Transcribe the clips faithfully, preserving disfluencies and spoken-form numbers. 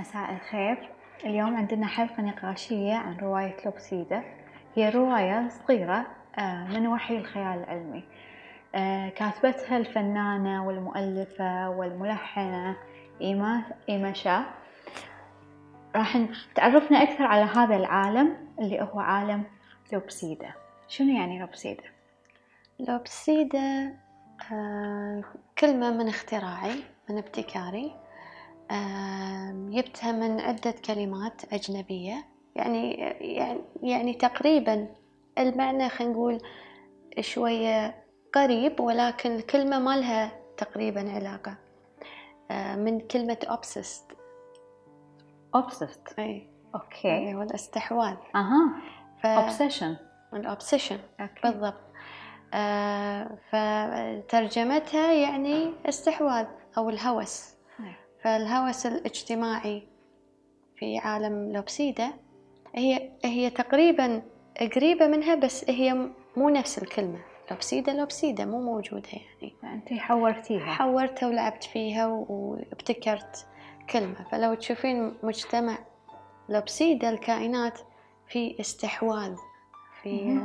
مساء الخير. اليوم عندنا حلقة نقاشية عن رواية لوبسيدا. هي رواية صغيرة من وحي الخيال العلمي، كاتبتها الفنانة والمؤلفة والملحنة إيماشا. راح تعرفنا أكثر على هذا العالم اللي هو عالم لوبسيدا. شنو يعني لوبسيدا؟ لوبسيدا كلمة من اختراعي، من ابتكاري، جبتها من عدة كلمات أجنبية، يعني يعني, يعني تقريبا المعنى خلينا نقول شوية قريب، ولكن الكلمة ما لها تقريبا علاقة. من كلمة obsessed. obsessed أي أوكي، يعني هو الاستحواذ. أها ف... obsession الأوبسيشن بالضبط. آه فترجمتها يعني استحواذ أو الهوس. فالهوس الاجتماعي في عالم لوبسيدا هي هي تقريبا قريبة منها، بس هي مو نفس الكلمة. لوبسيدا لوبسيدا مو موجودة، يعني أنت حورتيها حورتها ولعبت فيها وابتكرت كلمة. فلو تشوفين مجتمع لوبسيدا الكائنات في استحواذ، في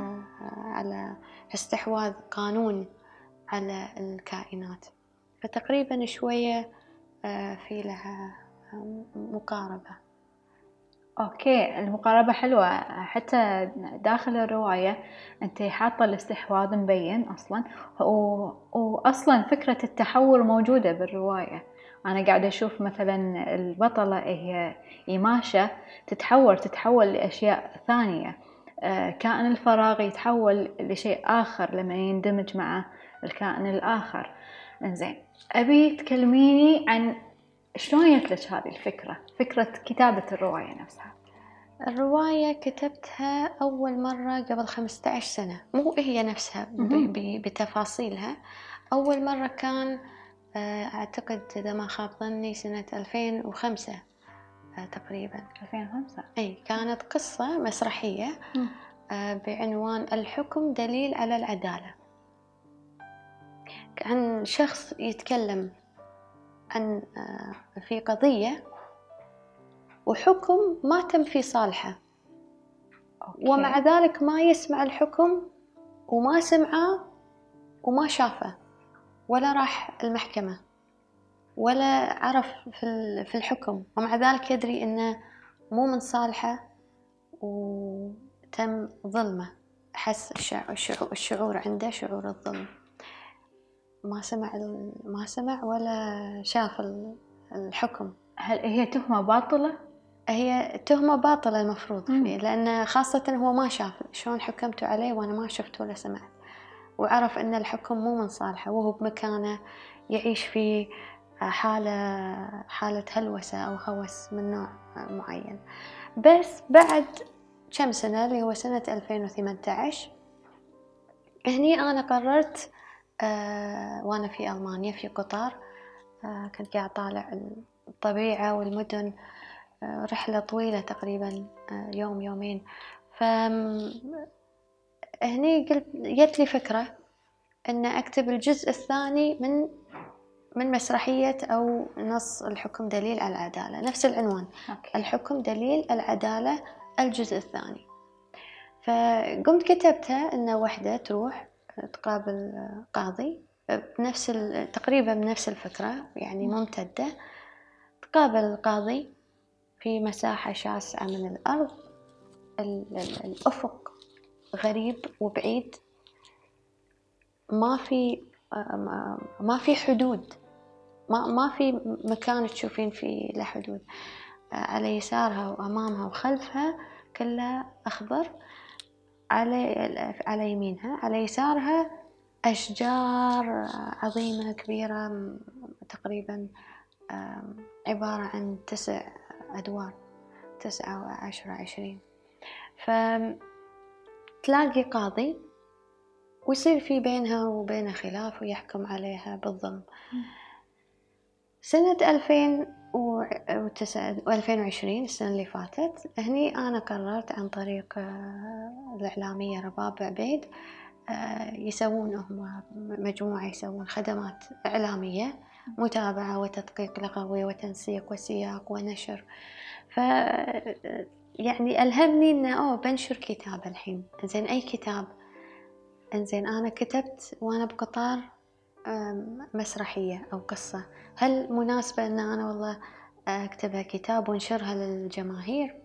على استحواذ قانون على الكائنات، فتقريبا شوية في لها مقاربة. أوكي، المقاربة حلوة. حتى داخل الرواية أنت حاطة الاستحواذ مبين أصلا، وأصلا فكرة التحول موجودة بالرواية. أنا قاعدة أشوف مثلا البطلة هي إيماشا تتحول تتحول لأشياء ثانية. كائن الفراغ يتحول لشيء آخر لما يندمج مع الكائن الآخر. إنزين، أبي تكلميني عن شلون جت لك هذه الفكرة، فكرة كتابة الرواية نفسها. الرواية كتبتها أول مرة قبل خمسة عشر سنة، مو هي نفسها بتفاصيلها. أول مرة كان أعتقد إذا ما خاب ظني سنة ألفين وخمسة تقريبا. ألفين وخمسة أي، كانت قصة مسرحية بعنوان الحكم دليل على العدالة، عن شخص يتكلم عن في قضية وحكم ما تم في صالحة. أوكي. ومع ذلك ما يسمع الحكم وما سمعه وما شافه ولا راح المحكمة ولا عرف في الحكم، ومع ذلك يدري إنه مو من صالحة وتم ظلمه. حس الشعور عنده شعور الظلم، ما سمع ما سمع ولا شاف الحكم. هل هي تهمة باطلة؟ هي تهمة باطلة المفروض، لأن خاصة هو ما شاف شلون حكمت عليه، وأنا ما شفت ولا سمعت، وعرف إن الحكم مو من صالحه، وهو بمكانه يعيش في حالة حالة هلوسة أو هوس من نوع معين. بس بعد كم سنة اللي هو سنة ألفين وثمانية عشر، هني أنا قررت آه وأنا في ألمانيا في قطر، آه كنت قاعد طالع الطبيعة والمدن، آه رحلة طويلة تقريبا آه يوم يومين. فهني قلت جت لي فكرة أن أكتب الجزء الثاني من من مسرحية أو نص الحكم دليل على العدالة، نفس العنوان. أوكي. الحكم دليل العدالة الجزء الثاني. فقمت كتبتها إن واحدة تروح تقابل قاضي بنفس تقريبا بنفس الفكرة، يعني ممتدة. تقابل القاضي في مساحة شاسعة من الأرض، الأفق غريب وبعيد، ما في ما في حدود، ما ما في مكان تشوفين فيه لا حدود. على يسارها وأمامها وخلفها كلها أخضر، على على يمينها على يسارها أشجار عظيمة كبيرة، تقريبا عبارة عن تسع أدوار، تسعة وعشرة عشرين. فتلاقي قاضي ويصير في بينها وبين خلاف ويحكم عليها بالظلم. سنة ألفين وعشرين السنة اللي فاتت، هني أنا قررت عن طريق الإعلامية رباب عبيد يسوون هم مجموعة يسوون خدمات إعلامية، متابعة وتدقيق لغوي وتنسيق وسياق ونشر. ف يعني ألهمني إنه أوه بنشر كتاب الحين، إنزين أي كتاب؟ إنزين أنا كتبت وأنا بقطار مسرحية أو قصة، هل مناسبة إن أنا والله أكتبها كتاب وانشرها للجماهير؟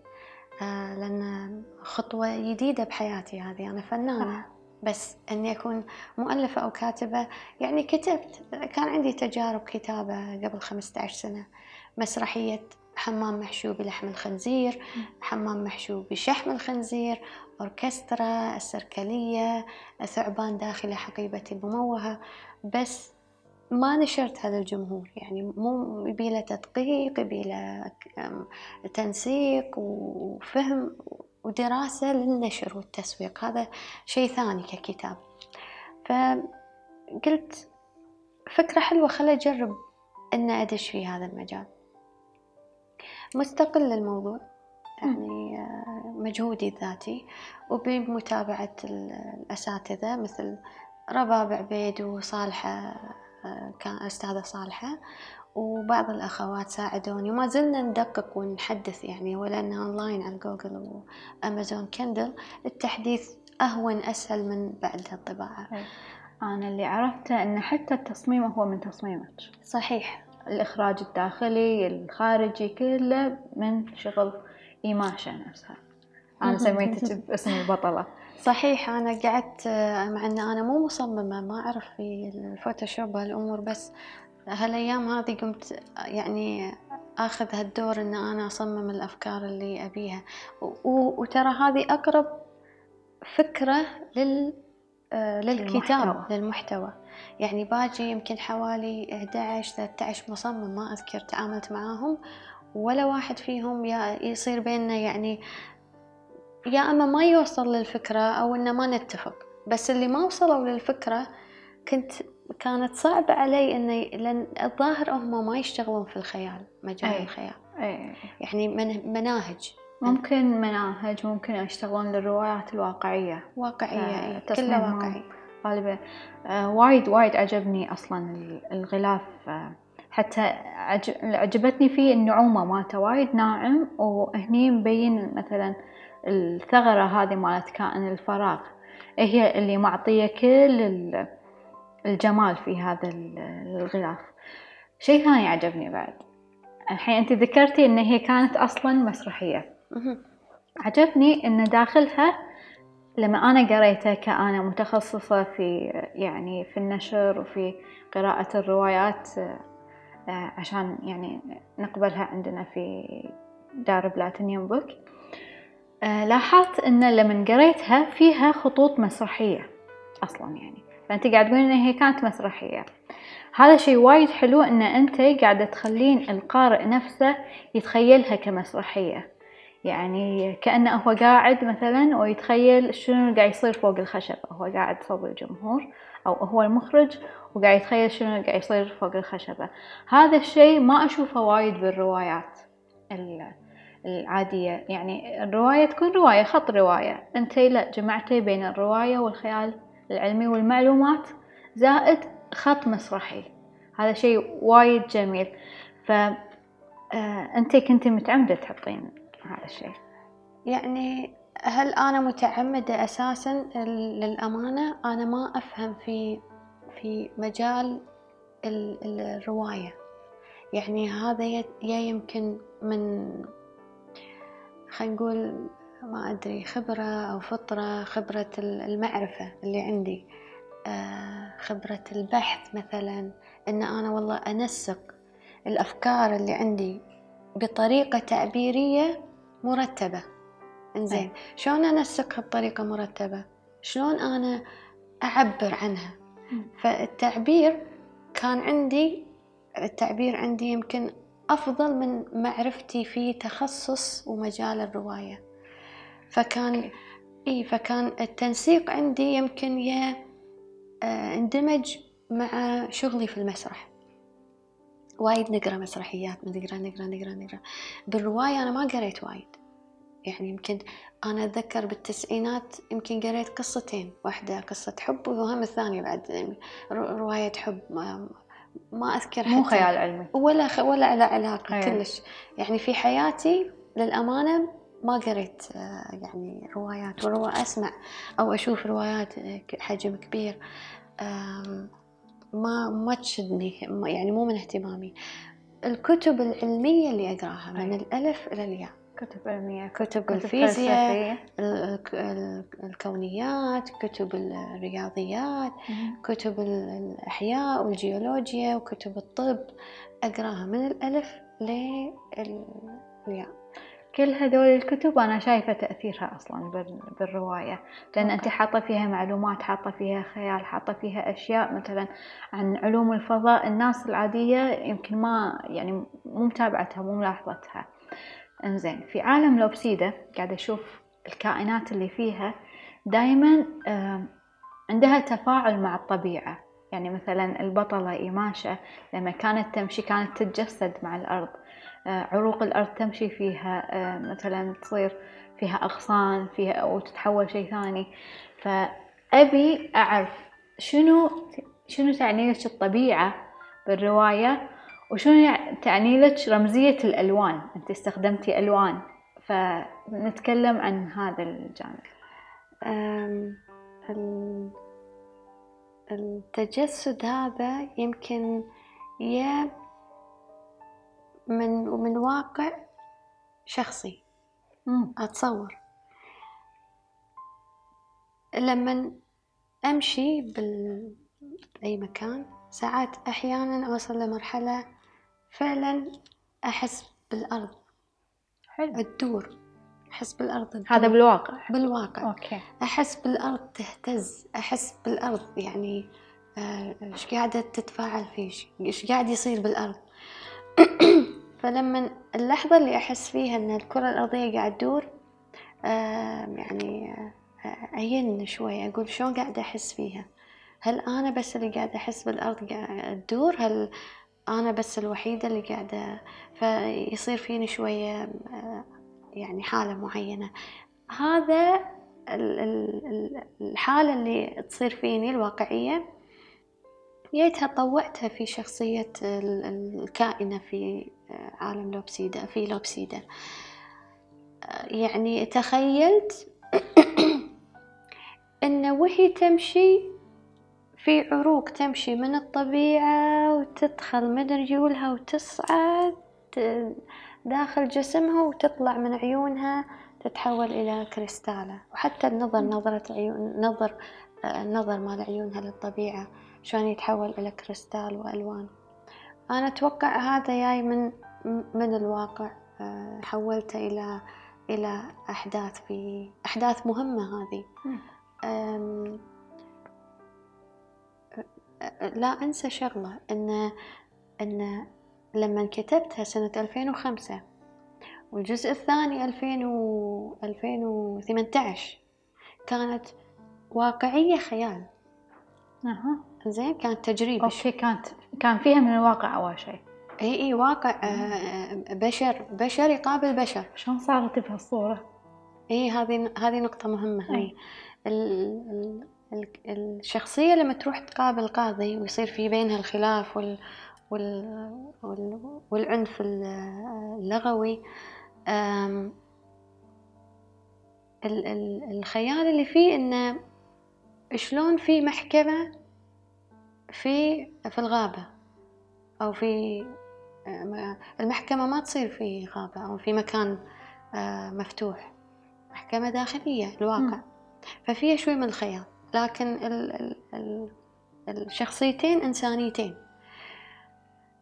لأن خطوة جديدة بحياتي هذه، أنا فنانة بس إني أكون مؤلفة أو كاتبة. يعني كتبت، كان عندي تجارب كتابة قبل خمسة عشر سنة، مسرحية حمام محشو بلحم الخنزير، حمام محشو بشحم الخنزير، أوركسترا، السركلية، ثعبان داخل حقيبة المموهة، بس ما نشرتها للجمهور. يعني مو يبيله تدقيق، يبيله تنسيق وفهم ودراسة للنشر والتسويق، هذا شيء ثاني ككتاب. فقلت فكرة حلوة، خلي أجرب أن أدش في هذا المجال. مستقل الموضوع، يعني مجهودي الذاتي وبمتابعة الأساتذة مثل رباب عبيد وصالحة، كان أستاذة صالحة، وبعض الأخوات ساعدوني، وما زلنا ندقق ونحدث. يعني ولأنها أونلاين على جوجل وأمازون كندل، التحديث أهون أسهل من بعد الطباعة. أنا اللي عرفته أن حتى التصميم هو من تصميمك. صحيح، الإخراج الداخلي الخارجي كله من شغل إيماشا نفسها، أنا سميتك باسم البطلة. صحيح، أنا قعدت مع أن أنا مو مصممة، ما أعرف في الفوتوشوب هالأمور، بس هالأيام هذه قمت يعني أخذ هالدور أن أنا أصمم الأفكار اللي أبيها، وترى هذه أقرب فكرة لل للكتاب المحتوى. للمحتوى يعني باجي يمكن حوالي أحد عشر ثلاثة عشر مصمم، ما أذكر تعاملت معاهم ولا واحد فيهم يا يصير بيننا يعني يا أما ما يوصل للفكرة أو إنه ما نتفق. بس اللي ما وصلوا للفكرة كنت كانت صعبة علي، إنه لأن الظاهر هم ما يشتغلون في الخيال، مجال أي. الخيال أي. يعني من مناهج ممكن مناهج ممكن يشتغلون للروايات الواقعية، واقعية كلها واقعية غالبا. آه وايد وايد عجبني أصلا الغلاف، آه حتى عجبتني فيه النعومة مالته، وايد ناعم، وهني مبين مثلا الثغرة هذه مالت كائن الفراغ هي اللي معطية كل الجمال في هذا الغلاف. شيء ثاني عجبني بعد، الحين أنت ذكرتي إن هي كانت أصلاً مسرحية، عجبني إن داخلها لما أنا قريتها كأنا متخصصة في يعني في النشر وفي قراءة الروايات، عشان يعني نقبلها عندنا في دار بلاتينيوم بوك، لاحظت إن لما قريتها فيها خطوط مسرحية أصلاً، يعني فأنت قاعد تقولين إن هي كانت مسرحية. هذا شيء وايد حلو إن أنت قاعدة تخلين القارئ نفسه يتخيلها كمسرحية، يعني كأنه هو قاعد مثلاً ويتخيل شنو قاعد يصير فوق الخشب، هو قاعد صوب الجمهور أو هو المخرج وقاعد يتخيل شنو قاعد يصير فوق الخشبة. هذا الشيء ما أشوفه وايد بالروايات العادية، يعني الرواية تكون رواية خط رواية، أنت لا جمعتي بين الرواية والخيال العلمي والمعلومات زائد خط مسرحي، هذا شيء وايد جميل. فأنت كنت متعمدة تحطين هذا الشيء؟ يعني هل أنا متعمدة أساساً؟ للأمانة أنا ما أفهم في في مجال الرواية، يعني هذا يا يمكن من خلينا نقول ما أدري خبرة أو فطرة، خبرة المعرفة اللي عندي، خبرة البحث مثلا، إن أنا والله أنسق الأفكار اللي عندي بطريقة تعبيرية مرتبة. إنزين شلون أنسقها بطريقة مرتبة؟ شلون أنا أعبر عنها؟ فالتعبير كان عندي، التعبير عندي يمكن أفضل من معرفتي في تخصص ومجال الرواية، فكان إيه فكان التنسيق عندي يمكن يا اندمج مع شغلي في المسرح. وايد نقرأ مسرحيات، نقرأ نقرأ نقرأ نقرأ بالرواية أنا ما قريت وايد، يعني يمكن أنا أتذكر بالتسعينات يمكن قريت قصتين، واحدة قصة حب وهم الثانية بعد رواية حب، ما, ما أذكر حتى، مو خيال علمي ولا خ... ولا له علاقة كلش. يعني في حياتي للأمانة ما قريت يعني روايات ولا أسمع أو أشوف روايات حجم كبير، ما ما تشدني، يعني مو من اهتمامي. الكتب العلمية اللي أقراها من الألف إلى الياء، كتب علمية، كتب الفيزياء، الكونيات، كتب الرياضيات، كتب الأحياء والجيولوجيا وكتب الطب، أقراها من الألف للياء. كل هذول الكتب أنا شايفة تأثيرها أصلاً بالرواية، لأن أنت حاطة فيها معلومات، حاطة فيها خيال، حاطة فيها أشياء مثلاً عن علوم الفضاء الناس العادية يمكن ما يعني مو متابعتها مو ملاحظتها. إنزين في عالم لوبسيدا قاعدة أشوف الكائنات اللي فيها دائماً عندها تفاعل مع الطبيعة، يعني مثلاً البطلة إيماشا لما كانت تمشي كانت تتجسد مع الأرض، عروق الأرض تمشي فيها، مثلاً تصير فيها أغصان فيها أو تتحول شيء ثاني. فأبي أعرف شنو شنو تعني لك الطبيعة بالرواية، وشنو تعني لك رمزية الألوان، أنت استخدمتي ألوان، فنتكلم عن هذا الجانب. التجسد هذا يمكن يا من ومن واقع شخصي. مم. أتصور لما أمشي بأي مكان ساعات أحياناً أوصل لمرحلة فعلاً أحس بالأرض. حلو. الدور أحس بالأرض الدور. هذا بالواقع بالواقع أوكي. أحس بالأرض تهتز، أحس بالأرض يعني إيش قاعدة تتفاعل فيه، إيش قاعد يصير بالأرض. فلما اللحظة اللي أحس فيها أن الكرة الأرضية قاعد تدور يعني أين شوي أقول شلون قاعد أحس فيها، هل أنا بس اللي قاعد أحس بالأرض قاعد تدور، هل أنا بس الوحيدة اللي قاعدة، فيصير فيني شوية يعني حالة معينة. هذا الحالة اللي تصير فيني الواقعية ياتها طوعتها في شخصية الكائنة في عالم لوبسيدا في لوبسيدا. يعني تخيلت إن وهي تمشي في عروق تمشي من الطبيعة وتدخل من رجولها وتصعد داخل جسمها وتطلع من عيونها تتحول إلى كريستالة، وحتى النظر نظرة عيون نظر النظر مال عيونها للطبيعة شلون يتحول إلى كريستال وألوان. أنا أتوقع هذا جاي من من الواقع، حولته إلى إلى أحداث في أحداث مهمة. هذه لا أنسى شغلة إن إن لما كتبتها سنة ألفين وخمسة والجزء الثاني ألفين وثمانية عشر كانت واقعية خيال. أها. زين كانت تجريب. أوكي كانت كان فيها من الواقع أول شيء. إيه إيه واقع بشر بشر يقابل بشر. شلون صارت بهالصورة؟ إيه هذه هذه نقطة مهمة. هاي ال ال الشخصية لما تروح تقابل قاضي ويصير في بينها الخلاف وال وال, وال والعنف اللغوي، ال ال الخيال اللي فيه إنه شلون في محكمة في في الغابة أو في المحكمة ما تصير في غابة أو في مكان مفتوح، محكمة داخلية الواقع، ففيها شوي من الخيال لكن الشخصيتين إنسانيتين.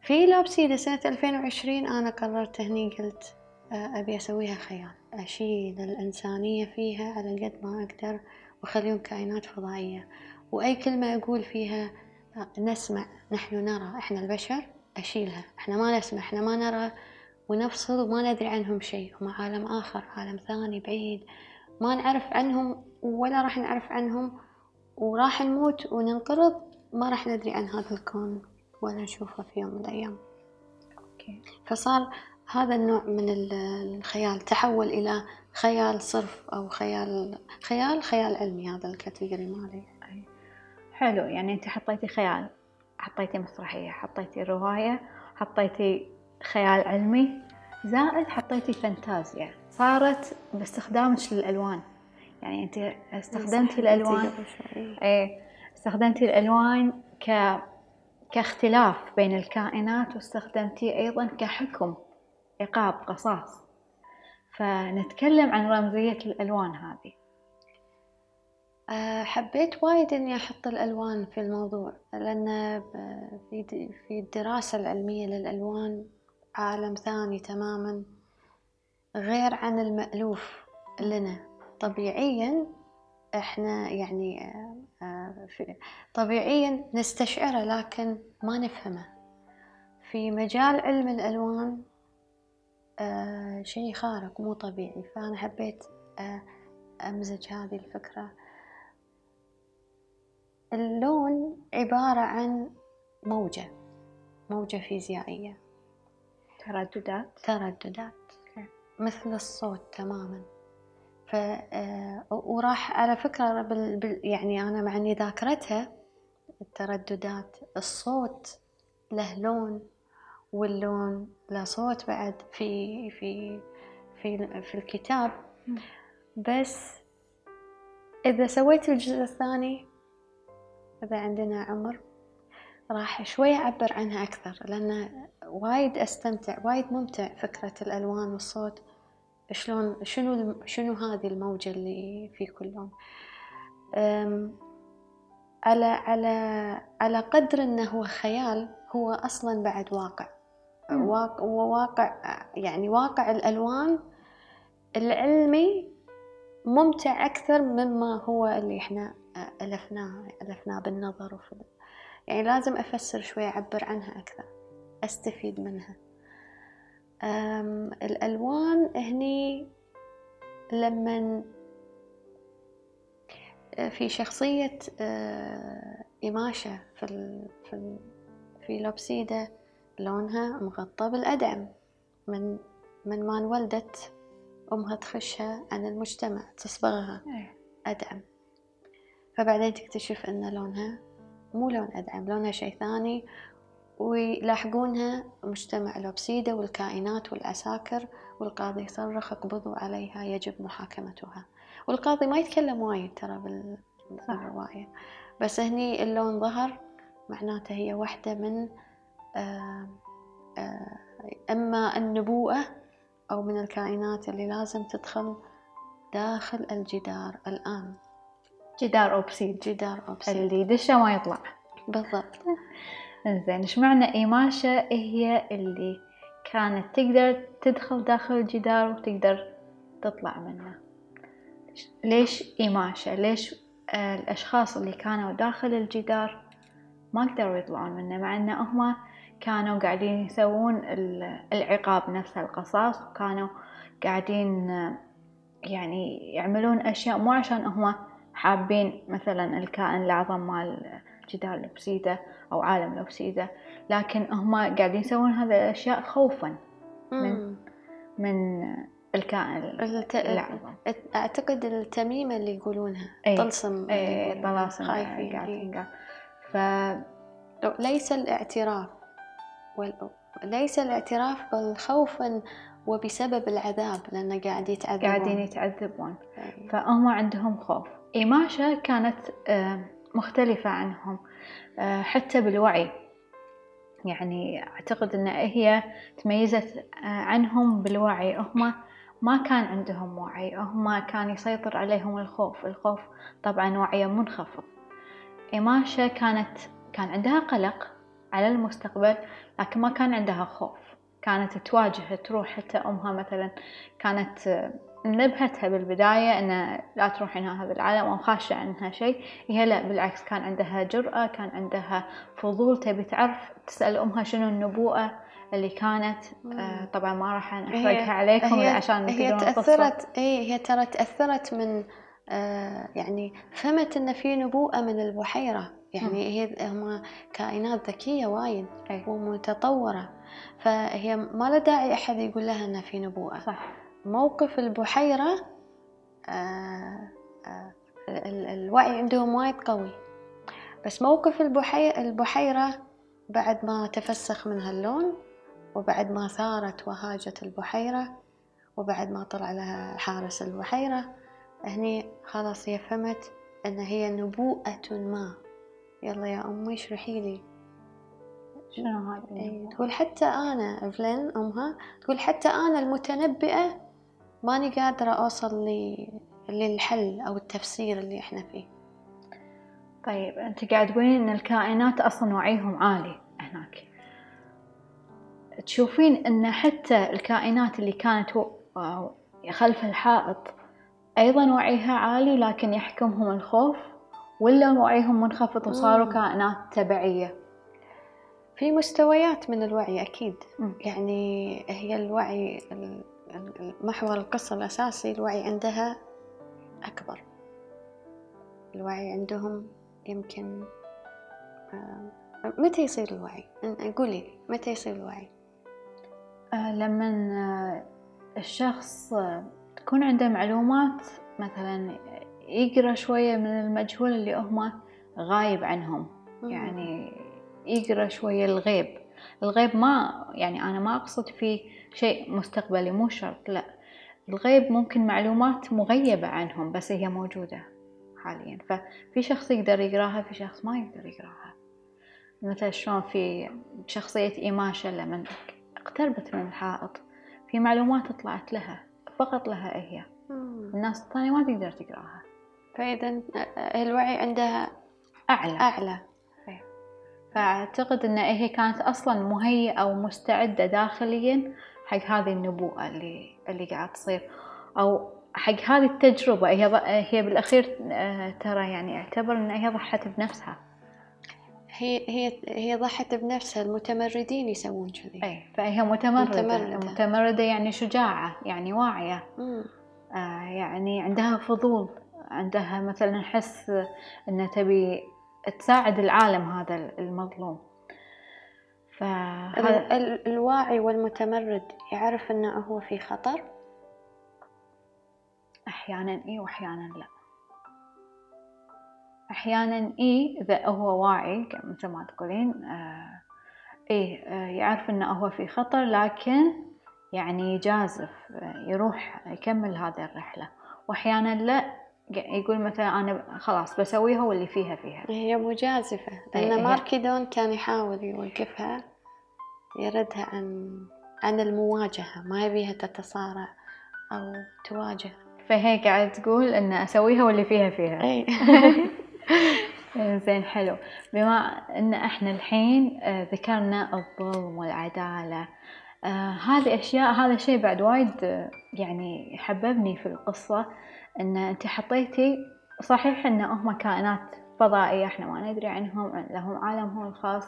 في لوبسيدا سنة ألفين وعشرين أنا قررت هني قلت أبي أسويها خيال، أشيل الإنسانية فيها على قد ما أقدر وخليهم كائنات فضائية، وأي كلمة أقول فيها نسمع نحن نرى إحنا البشر أشيلها، إحنا ما نسمع إحنا ما نرى ونفصل وما ندري عنهم شيء، هم عالم آخر عالم ثاني بعيد ما نعرف عنهم ولا راح نعرف عنهم، وراح نموت وننقرض ما راح ندري عن هذا الكون ولا نشوفه في يوم من الأيام. فصار هذا النوع من الخيال تحول إلى خيال صرف أو خيال خيال خيال علمي. هذا الكاتيجوري مالي. حلو. يعني أنت حطيتي خيال، حطيتي مسرحية، حطيتي رواية، حطيتي خيال علمي، زائد حطيتي فانتازيا. صارت باستخدامك للألوان، يعني أنت استخدمتي الألوان. إيه استخدمتي الألوان ك كاختلاف بين الكائنات، واستخدمتي أيضا كحكم عقاب قصاص. فنتكلم عن رمزية الألوان هذه. حبيت وايد إني أحط الألوان في الموضوع، لأن في الدراسة العلمية للألوان عالم ثاني تماما غير عن المألوف لنا طبيعيا. إحنا يعني طبيعيا نستشعره لكن ما نفهمه. في مجال علم الألوان آه شيء خارق مو طبيعي، فأنا حبيت آه أمزج هذه الفكرة. اللون عبارة عن موجة موجة فيزيائية، ترددات ترددات okay. مثل الصوت تماماً. ف آه وراح على فكرة بال بال يعني أنا مع إني ذاكرتها الترددات، الصوت له لون واللون لا صوت بعد في في في في الكتاب. بس إذا سويت الجزء الثاني، إذا عندنا عمر، راح شوي أعبر عنها أكثر، لأن وايد أستمتع وايد ممتع فكرة الألوان والصوت. شلون شنو شنو هذه الموجة اللي في كل لون؟ على على على قدر إنه هو خيال، هو أصلاً بعد واقع. واقع وواقع يعني واقع الألوان العلمي ممتع أكثر مما هو اللي إحنا ألفناه ألفناه بالنظر وفي يعني لازم أفسر شوي، أعبر عنها أكثر، أستفيد منها. الألوان هني لما في شخصية إيماشا في في في لوبسيدا لونها مغطى بالأدعم من من ما انولدت أمها تخشها عن المجتمع، تصبغها أدعم، فبعدين تكتشف أن لونها مو لون أدعم، لونها شيء ثاني. ويلاحقونها مجتمع لوبسيدا والكائنات والعساكر، والقاضي يصرخ اقبضوا عليها يجب محاكمتها. والقاضي ما يتكلم وايد ترى بالرواية، بس هني اللون ظهر، معناته هي واحدة من إما النبوءة أو من الكائنات اللي لازم تدخل داخل الجدار. الآن جدار أوبسيد جدار أوبسيد اللي دشة ما يطلع بالضبط. إنزين إيش معنى إيماشا؟ هي اللي كانت تقدر تدخل داخل الجدار وتقدر تطلع منه. ليش إيماشا؟ ليش الأشخاص اللي كانوا داخل الجدار ما قدروا يطلعون منه، مع أن هم كانوا قاعدين يسوون العقاب نفسه، القصاص، وكانوا قاعدين يعني يعملون أشياء مو عشان هم حابين مثلا الكائن الأعظم مال جدار لوبسيدا أو عالم لوبسيدا، لكن هم قاعدين يسوون هذه الأشياء خوفا من من الكائن الأعظم. أعتقد التميمة اللي يقولونها طلسم، أي طلاسم قاعدين. ف ليس الاعتراف وليس الاعتراف بل خوفا وبسبب العذاب، لأنه قاعد يتعذبون قاعدين يتعذبون فهم عندهم خوف. إيماشا كانت مختلفة عنهم حتى بالوعي، يعني أعتقد أن هي تميزت عنهم بالوعي. هم ما كان عندهم وعي، هم كان يسيطر عليهم الخوف الخوف طبعا وعيه منخفض. إيماشا كانت كان عندها قلق على المستقبل، لكن ما كان عندها خوف. كانت تواجه، تروح. حتى أمها مثلا كانت نبهتها بالبداية أن لا تروح إنها هذا العالم أو خاشة عنها شيء. هي لا، بالعكس، كان عندها جرأة، كان عندها فضول، تبي تعرف، تسأل أمها شنو النبوءة اللي كانت. آه طبعا ما راح أحرقها عليكم هي عشان هي تأثرت. إيه هي ترى تأثرت من آه يعني فهمت أن في نبوءة من البحيرة، يعني هي هما كائنات ذكية وايد ومتطورة، فهي ما له داعي أحد يقول لها أنه في نبوءة. صح. موقف البحيرة آه آه الوعي عندهم وايد قوي، بس موقف البحيرة بعد ما تفسخ منها اللون، وبعد ما ثارت وهاجت البحيرة، وبعد ما طلع لها حارس البحيرة، هني خلاص هي فهمت أن هي نبوءة ما. يلا يا أمي اشرحي لي شنو هذا. تقول حتى أنا إفلين أمها تقول حتى أنا المتنبئة ماني قادرة أوصل لي للحل أو التفسير اللي إحنا فيه. طيب أنت قاعد تقولين أن الكائنات أصلا وعيهم عالي هناك، تشوفين أن حتى الكائنات اللي كانت خلف الحائط أيضا وعيها عالي لكن يحكمهم الخوف، ولا وعيهم منخفض وصاروا كائنات تبعية؟ في مستويات من الوعي أكيد. م. يعني هي الوعي محور القصة الأساسي، الوعي عندها أكبر، الوعي عندهم يمكن آه متى يصير الوعي؟ قولي متى يصير الوعي؟ آه لمن آه الشخص آه تكون عنده معلومات، مثلا يقرأ شوية من المجهول اللي هم غايب عنهم، يعني يقرأ شوية الغيب. الغيب ما يعني أنا ما أقصد فيه شيء مستقبلي، مو شرط، لا، الغيب ممكن معلومات مغيبة عنهم بس هي موجودة حاليا، ففي شخص يقدر يقراها، في شخص ما يقدر يقراها. مثل شلون في شخصية إيماشا لما اقتربت من الحائط في معلومات طلعت لها فقط لها هي، الناس الثانية ما تقدر تقراها. فإذا الوعي عندها أعلى أعلى. فأعتقد أن هي كانت أصلاً مهيئة ومستعدة داخلياً حق هذه النبوءة اللي اللي قاعد تصير، أو حق هذه التجربة. هي هي بالأخير ترى يعني أعتبر أن هي ضحت بنفسها. هي هي هي ضحت بنفسها. المتمردين يسوون كذي. أي فهي متمردة. متمردة. متمردة يعني شجاعة، يعني واعية. مم. آه يعني عندها فضول، عندها مثلاً حس أن تبي تساعد العالم هذا المظلوم. فهذا الواعي والمتمرد يعرف أنه هو في خطر أحياناً إيه وأحياناً لا. أحياناً إيه إذا هو واعي مثل ما تقولين آه إيه آه يعرف أنه هو في خطر، لكن يعني يجازف يروح يكمل هذه الرحلة، وأحياناً لا، يقول مثلا أنا خلاص بسويها واللي فيها فيها. هي مجازفة، لأن ماركيدون كان يحاول يوقفها، يردها عن عن المواجهة، ما يبيها تتصارع أو تواجه. فهي قاعد تقول أن أسويها واللي فيها فيها. أي. زين حلو. بما أن إحنا الحين ذكرنا الظلم والعدالة، آه هذه أشياء، هذا الشيء بعد وايد يعني حببني في القصة، أن أنت حطيتي صحيح أن هم كائنات فضائية إحنا ما ندري عنهم، لهم عالمهم الخاص،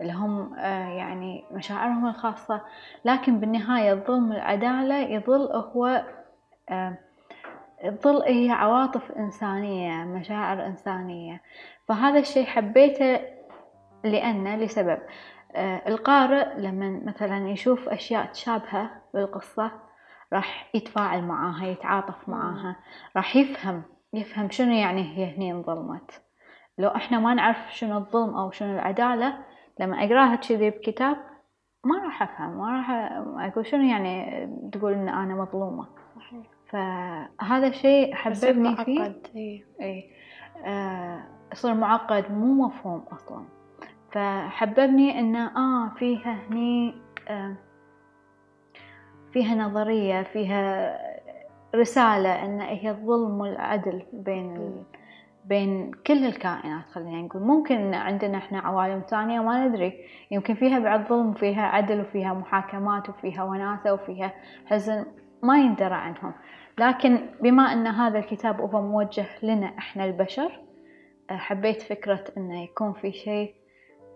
لهم يعني مشاعرهم الخاصة، لكن بالنهاية الظلم والعدالة يظل هو يظل هي عواطف إنسانية، مشاعر إنسانية. فهذا الشيء حبيته لأنه لسبب القارئ لما مثلا يشوف أشياء تشابهة بالقصة راح يتفاعل معاها، يتعاطف معاها، راح يفهم يفهم شنو يعني هي هني انظلمت. لو احنا ما نعرف شنو الظلم او شنو العدالة، لما اقراها كذي بكتاب ما راح افهم، ما راح اقول شنو يعني تقول ان انا مظلومة. صحيح. فهذا شيء حببني فيه. اي اي آه صار معقد مو مفهوم اصلا، فحببني ان اه فيها هني آه فيها نظرية، فيها رسالة أن هي الظلم والعدل بين بين كل الكائنات. خلينا نقول ممكن عندنا إحنا عوالم ثانية ما ندري، يمكن فيها بعد ظلم وفيها عدل وفيها محاكمات وفيها وناسة وفيها حزن ما يندرى عنهم، لكن بما أن هذا الكتاب هو موجه لنا إحنا البشر، حبيت فكرة أنه يكون في شيء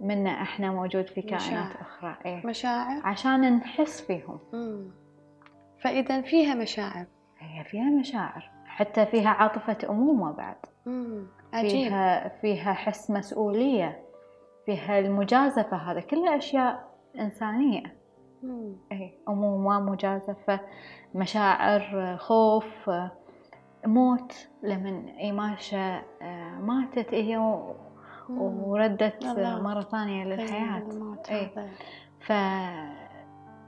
منا إحنا موجود في كائنات أخرى. إيه؟ مشاعر عشان نحس فيهم. مم. فإذا فيها مشاعر، هي فيها مشاعر، حتى فيها عاطفة أمومة بعد. مم. عجيب. فيها فيها حس مسؤولية، فيها المجازفة، هذا كلها أشياء إنسانية. مم. إيه، أمومة، مجازفة، مشاعر خوف، موت. لمن إيماشا ماتت هي إيه وردت مرة ثانية للحياة. إيه.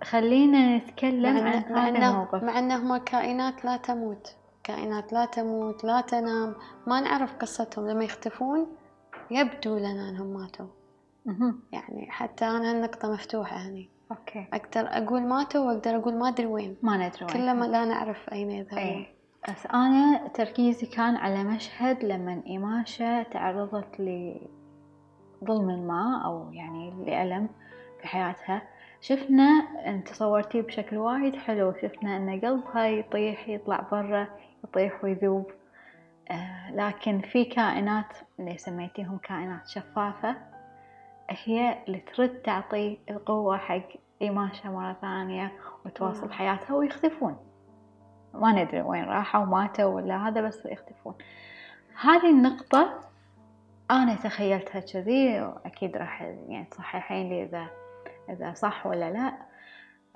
فخلينا نتكلم عن هذا الموقف، مع أنهم كائنات لا تموت، كائنات لا تموت لا تنام، ما نعرف قصتهم. لما يختفون يبدو لنا أنهم ماتوا. يعني حتى أنا النقطة مفتوحة هني. أوكي. أقدر أقول ماتوا وأقدر أقول ما أدري وين. ما ندري وين. كلما لا نعرف أين يذهبون. أي. بس أنا تركيزي كان على مشهد لما إيماشا تعرضت لظلم ما أو يعني لألم في حياتها. شفنا أنت صورتيه بشكل وايد حلو، شفنا أن قلبها يطيح، يطلع برا، يطيح ويذوب. آه لكن في كائنات اللي سميتيهم كائنات شفافة هي اللي ترد تعطي القوة حق إيماشا مرة ثانية وتواصل حياتها، ويختفون ما ندري وين راحوا، ماتوا ولا هذا، بس يختفون. هذه النقطة أنا تخيلتها كذي، وأكيد راح يعني تصححين لي إذا إذا صح ولا لا.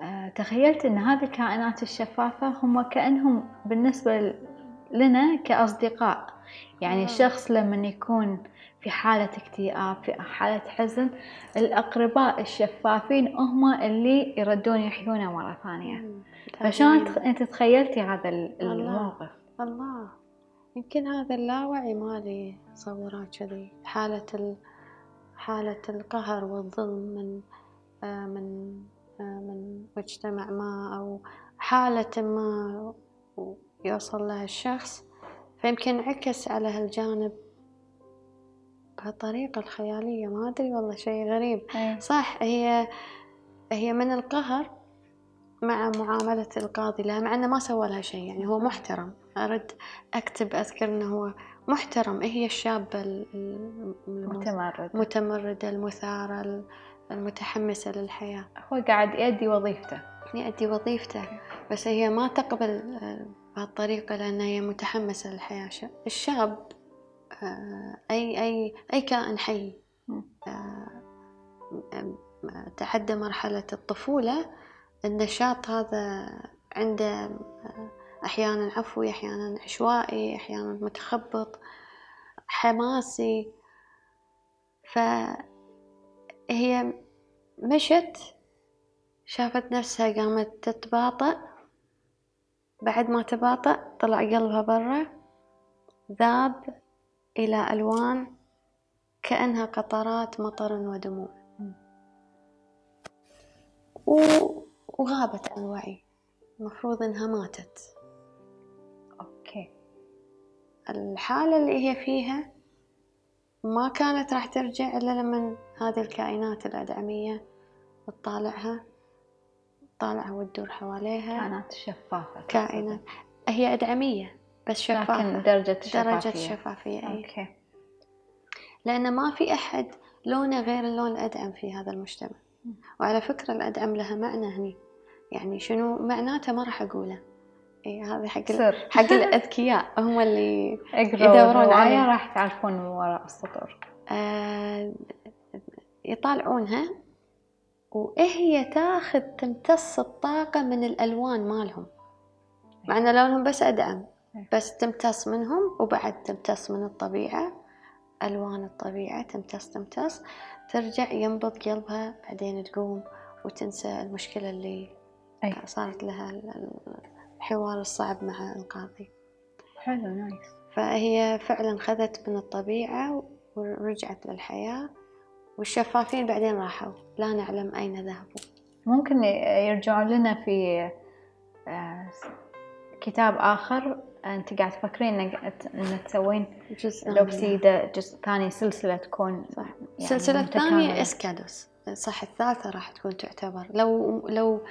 أه تخيلت إن هذه الكائنات الشفافة هم كأنهم بالنسبة لنا كأصدقاء. يعني مم. الشخص لما يكون في حالة اكتئاب، في حالة حزن، الأقرباء الشفافين هم اللي يردون يحيونه مرة ثانية. فشان أنت تخيلتي هذا الموقف؟ الله. الله، يمكن هذا اللاوعي مالي صورات كذي، حالة ال... حالة القهر والظلم من من من مجتمع ما أو حالة ما يوصل لها الشخص، فيمكن عكس على هالجانب بهالطريقة الخيالية. ما أدري والله، شيء غريب. أيه. صح، هي هي من القهر مع معاملة القاضي لها، مع أنه ما سوى لها شيء. يعني هو محترم، أرد أكتب أذكر أنه هو محترم. هي الشابة المتمردة المتمردة المثارة المتحمسة للحياة، هو قاعد يؤدي وظيفته يؤدي وظيفته بس هي ما تقبل بهالطريقة لأن هي متحمسة للحياة. الشاب أي أي أي كائن حي تحدى مرحلة الطفولة، النشاط هذا عنده أحياناً عفوي، أحياناً عشوائي، أحياناً متخبط، حماسي. فهي مشت، شافت نفسها قامت تتباطأ، بعد ما تباطأ طلع قلبها برا، ذاب إلى ألوان كأنها قطرات مطر ودموع، وغابت عن الوعي. المفروض إنها ماتت. أوكي. الحالة اللي هي فيها ما كانت راح ترجع إلا لما هذه الكائنات الأدعمية تطالعها تطالعها وتدور حواليها. كائنات شفافة. كائنات هي أدعمية بس شفافة، لكن درجة شفافية. درجة شفافية. أوكي. لأن ما في أحد لونه غير اللون الأدعم في هذا المجتمع. وعلى فكرة الأدعم لها معنى هني. يعني شنو معناته ما راح أقوله. إيه هذا حق ال... حق الأذكياء هم اللي يدورون عليه، راح تعرفون من وراء السطور. آه... يطالعونها وهي تاخذ تمتص الطاقة من الألوان مالهم، مع أن لونهم بس أدعم، بس تمتص منهم، وبعد تمتص من الطبيعة، ألوان الطبيعة تمتص تمتص ترجع ينبض قلبها، بعدين تقوم وتنسى المشكلة اللي أي. صارت لها الحوار الصعب مع القاضي. حلو، نايس. فهي فعلا خذت من الطبيعة ورجعت للحياة، والشفافين بعدين راحوا لا نعلم أين ذهبوا. ممكن يرجعوا لنا في كتاب آخر. أنت قاعد تفكرين أن تسوين لوبسيدا جزء ثاني، سلسلة تكون صح. يعني سلسلة ثانية إسكادوس، صح. الثالثة راح تكون تعتبر لو لو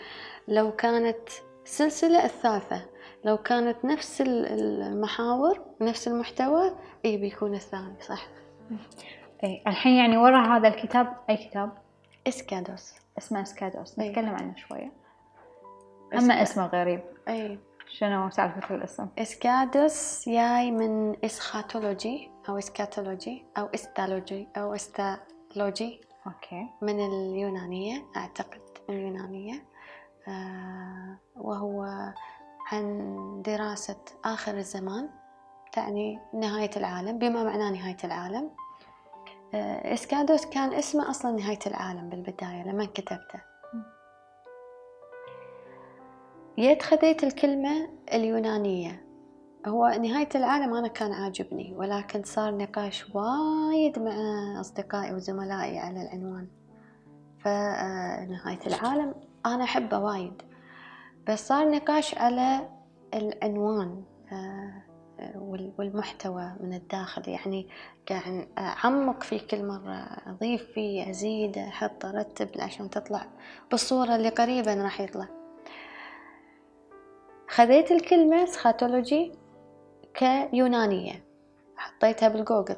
لو كانت سلسلة الثالثة، لو كانت نفس المحاور نفس المحتوى، أي بيكون الثاني صح. أي الحين يعني وراء هذا الكتاب أي كتاب؟ إسكادوس، اسمه إسكادوس. نتكلم عنه شوية. أما اسمه غريب. أي شنو سالفة الاسم؟ إسكادوس جاي من إسخاتولوجي أو إسكاتولوجي أو إستالوجي أو إستالوجي. أوكي. من اليونانية أعتقد، من اليونانية، آه، وهو عن دراسة آخر الزمان، تعني نهاية العالم، بما معناه نهاية العالم. آه، إسكادوس كان اسمه أصلاً نهاية العالم بالبداية لما كتبته. جيت خذيت الكلمة اليونانية، هو نهاية العالم أنا كان عاجبني، ولكن صار نقاش وايد مع أصدقائي وزملائي على العنوان، فنهاية العالم أنا أحبه وايد، بس صار نقاش على العنوان والمحتوى من الداخل، يعني قاعد أعمق فيه كل مرة، أضيف فيه، أزيد، أحط، أرتب عشان تطلع بالصورة اللي قريباً راح يطلع. خذيت الكلمة سخاتولوجي كيونانية، حطيتها بالجوجل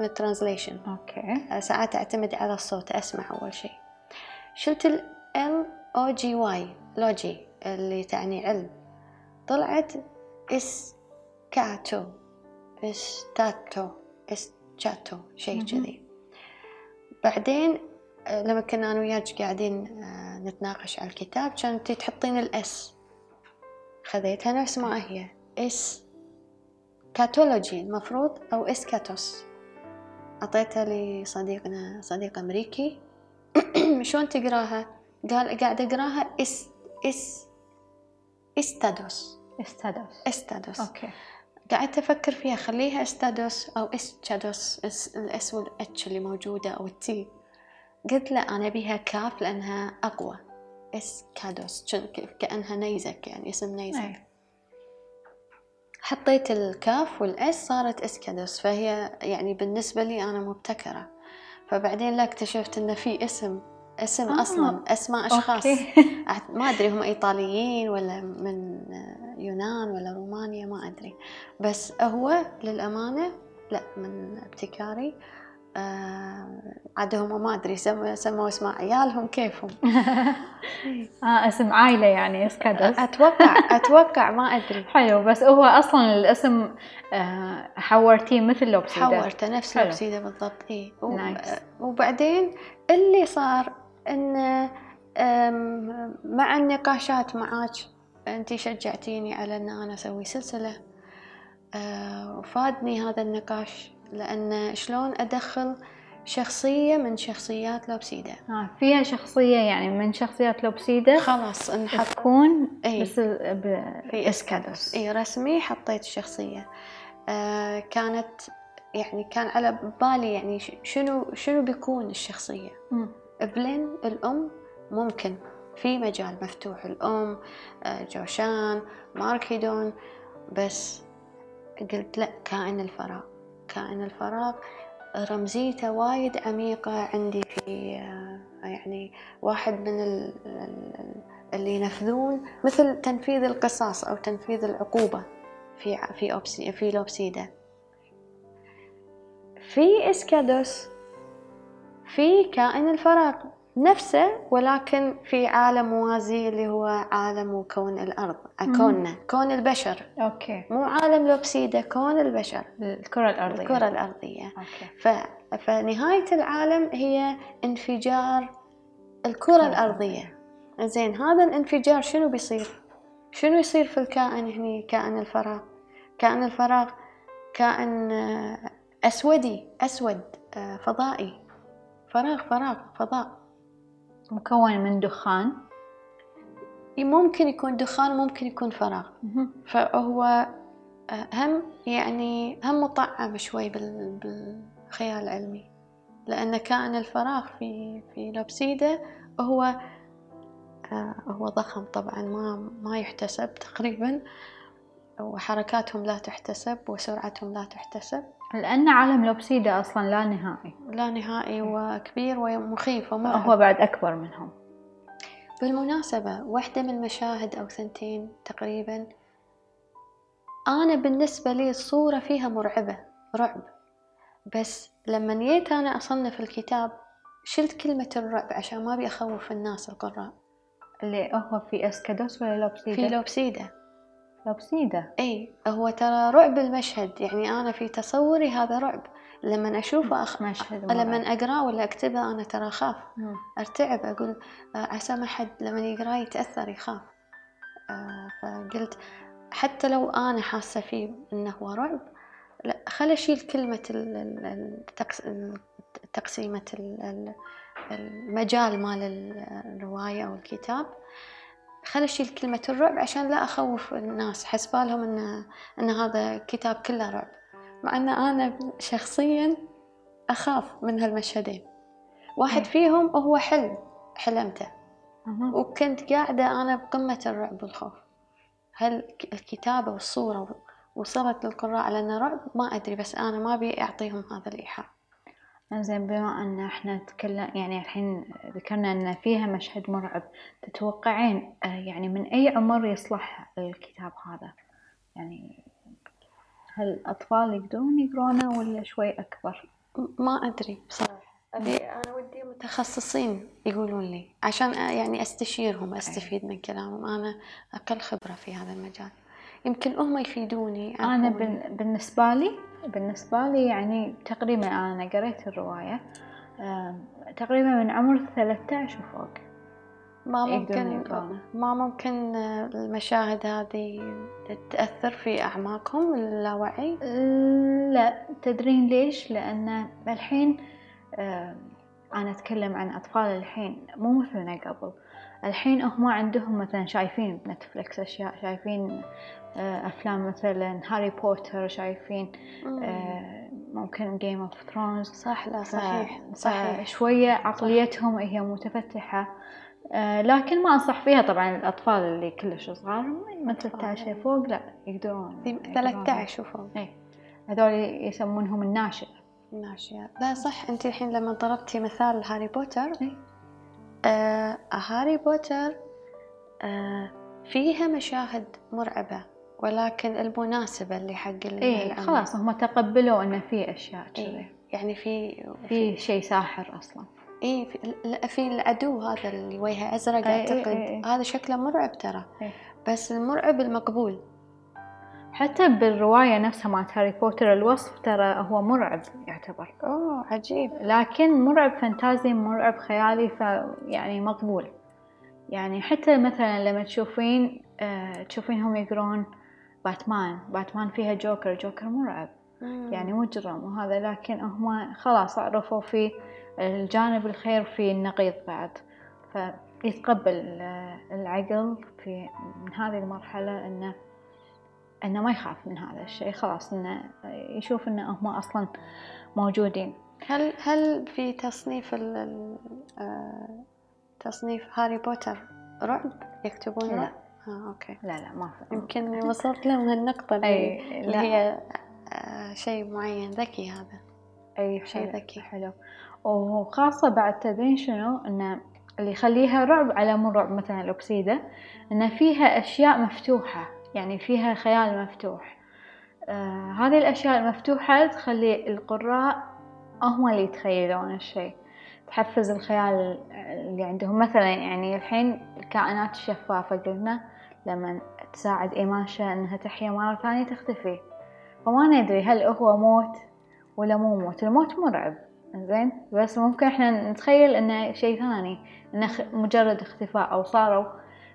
للترانزليشن. أوكي. ساعات أعتمد على الصوت، أسمع أول شيء. شلت ال L O G Y لوجي اللي تعني علم، طلعت إسكاتو، إستاتو، إسكاتو، شيء كذي. بعدين لما كنا أنا وياك قاعدين نتناقش على الكتاب كنتي تحطين الإس، خذيتها نفس ما هي إسكاتولوجي المفروض أو إسكاتوس. أعطيتها لصديقنا، صديق أمريكي، شلون تقراها؟ قال قاعد أقراها إس إس إستادوس إستادوس إستادوس. أوكي. قعدت أفكر فيها، خليها إستادوس أو إسكادوس، الإس والإتش اللي موجودة أو التي، قلت لا أنا بيها كاف لأنها أقوى. إسكادوس كأنها نيزك، يعني اسم نيزك. أي. حطيت الكاف والأس صارت إسكادوس، فهي يعني بالنسبة لي أنا مبتكرة. فبعدين لا اكتشفت إن في اسم اسم آه. أصلاً أسماء أشخاص. أوكي. ما أدري هم إيطاليين ولا من يونان ولا رومانيا، ما أدري، بس هو للأمانة لا من ابتكاري. آه عادهم ما أدري سموا سموا اسم عيالهم كيفهم. آه اسم عائلة يعني إسكادوس. أتوقع أتوقع ما أدري. حلو، بس هو أصلاً الاسم آه حورتيه مثل لوبسيدا. حورته نفس لوبسيدا بالضبط. إيه. نايس. وبعدين اللي صار إن مع النقاشات معاك أنتي شجعتيني على إن أنا أسوي سلسلة، آه وفادني هذا النقاش، لأن شلون أدخل شخصية من شخصيات لوبسيدا. آه فيها شخصية يعني من شخصيات لوبسيدا خلاص نحط تكون إيه؟ بس ب... في إسكادوس. إيه رسمي حطيت الشخصية. آه كانت يعني كان على بالي يعني شنو شنو بيكون الشخصية. م. بلين الأم، ممكن في مجال مفتوح الأم، آه جوشان، ماركيدون، بس قلت لأ كائن الفراغ. كائن الفراغ رمزيته وايد عميقة عندي، في يعني واحد من اللي ينفذون مثل تنفيذ القصاص أو تنفيذ العقوبة في في في لوبسيدا، في إسكادوس في كائن الفراغ نفسه، ولكن في عالم موازي اللي هو عالم وكون الأرض، كوننا كون البشر. أوكي. مو عالم لوبسيدا، كون البشر، الكرة الأرضية. الكرة الأرضية. أوكي. فنهاية العالم هي انفجار الكرة الأرضية. زين، هذا الانفجار شنو بيصير؟ شنو يصير في الكائن هني؟ كائن الفراغ، كائن الفراغ كائن أسودي، أسود فضائي، فراغ فراغ فضاء، مكون من دخان، ممكن يكون دخان ممكن يكون فراغ. فهو هم يعني هم مطعم شوي بالخيال العلمي، لأن كائن الفراغ في في لوبسيدا هو هو ضخم طبعا، ما ما يحتسب تقريبا، وحركاتهم لا تحتسب وسرعتهم لا تحتسب، لأن عالم لوبسيدا أصلاً لا نهائي، لا نهائي وكبير ومخيف ومرعب. هو بعد أكبر منهم. بالمناسبة واحدة من مشاهد أو ثنتين تقريباً، أنا بالنسبة لي الصورة فيها مرعبة، رعب، بس لما جيت أنا أصنف الكتاب شلت كلمة الرعب عشان ما أبي أخوف الناس القراء. اللي هو في إسكادوس ولا لوبسيدا؟ في لوبسيدا. لوبسيدا. اي هو ترى رعب المشهد، يعني انا في تصوري هذا رعب لما اشوفه أخ... لما اقراه ولا اكتبه انا ترى اخاف، ارتعب، اقول عسى ما حد لما يقراه يتاثر يخاف. فقلت حتى لو انا حاسه فيه انه هو رعب، لا خل اشيل كلمه تقسيمه المجال مال الروايه او الكتاب، خل اشيل كلمه الرعب عشان لا اخوف الناس، حسبالهم ان ان هذا كتاب كله رعب، مع ان انا شخصيا اخاف من هالمشهدين. واحد فيهم هو حلم حلمته وكنت قاعده انا بقمه الرعب والخوف، هل الكتابه والصوره وصلت للقراء على انه رعب؟ ما ادري، بس انا ما ابي اعطيهم هذا الايحاء. زين، بما ان احنا تكلم يعني الحين ذكرنا ان فيها مشهد مرعب، تتوقعين يعني من اي عمر يصلح الكتاب هذا؟ يعني هل الاطفال يقدرون يقرونه ولا شوي اكبر؟ ما ادري بصراحه، ابي انا ودي متخصصين يقولون لي عشان يعني استشيرهم، استفيد من كلامهم، انا اقل خبره في هذا المجال، يمكن هم يفيدوني. انا بالنسبه لي بالنسبه لي يعني تقريبا انا قريت الروايه تقريبا من عمر ثلاثة عشر وفوق. ما ممكن ما ممكن المشاهد هذه تاثر في اعماقهم اللاوعي؟ لا، تدرين ليش؟ لان الحين انا اتكلم عن اطفال الحين مو مثلنا قبل. الحين هم عندهم مثلا شايفين بنتفليكس اشياء، شايفين افلام مثلا هاري بوتر، شايفين ممكن جيم اوف ثرونز. صح، لا صحيح صحيح، شويه عقليتهم هي متفتحه، لكن ما انصح فيها طبعا الاطفال اللي كلش صغار من ثلاثة عشر فوق، لا يقدرون ثلاثة عشر فوق. اي هذول يسمونهم الناشئ الناشئه. لا صح، انت الحين لما ضربتي مثال هاري بوتر، آه هاري بوتر آه فيها مشاهد مرعبة، ولكن المناسبة اللي حق إيه خلاص هم تقبلوا أن في أشياء إيه، يعني في في شيء ساحر أصلا. إيه في, في العدو هذا اللي وجهه أزرق، إيه أعتقد إيه إيه. هذا شكله مرعب ترى إيه. بس المرعب المقبول، حتى بالرواية نفسها مع هاري بوتر الوصف ترى هو مرعب يعتبر. أوه عجيب. لكن مرعب فانتازي، مرعب خيالي، فيعني مقبول. يعني حتى مثلا لما تشوفين آه تشوفينهم يقرون باتمان، باتمان فيها جوكر، جوكر مرعب مم. يعني مجرم وهذا، لكن هم خلاص عرفوا في الجانب الخير في النقيض بعد، فيتقبل العقل في من هذه المرحلة إنه انه ما يخاف من هذا الشيء، خلاص انه يشوف انه هم اصلا موجودين. هل هل في تصنيف ال تصنيف هاري بوتر رعب يكتبون؟ لا اه اوكي، لا لا ما في. يمكن وصلت لهم هالنقطه اللي هي شيء معين ذكي، هذا اي شيء ذكي حلو. وخاصه بعد تدرين شنو انه اللي يخليها رعب على مو رعب مثلا لوبسيدا، انه فيها اشياء مفتوحه، يعني فيها خيال مفتوح. آه، هذه الأشياء المفتوحة تخلي القراء هم اللي يتخيلون الشيء، تحفز الخيال اللي عندهم. مثلا يعني الحين الكائنات الشفافة قلنا لما تساعد إيماشا أنها تحيا مرة ثانية تختفي، فما ندري هل هو موت ولا مو موت. الموت مرعب زين، بس ممكن إحنا نتخيل أنه شيء ثاني، أنه مجرد اختفاء أو صاروا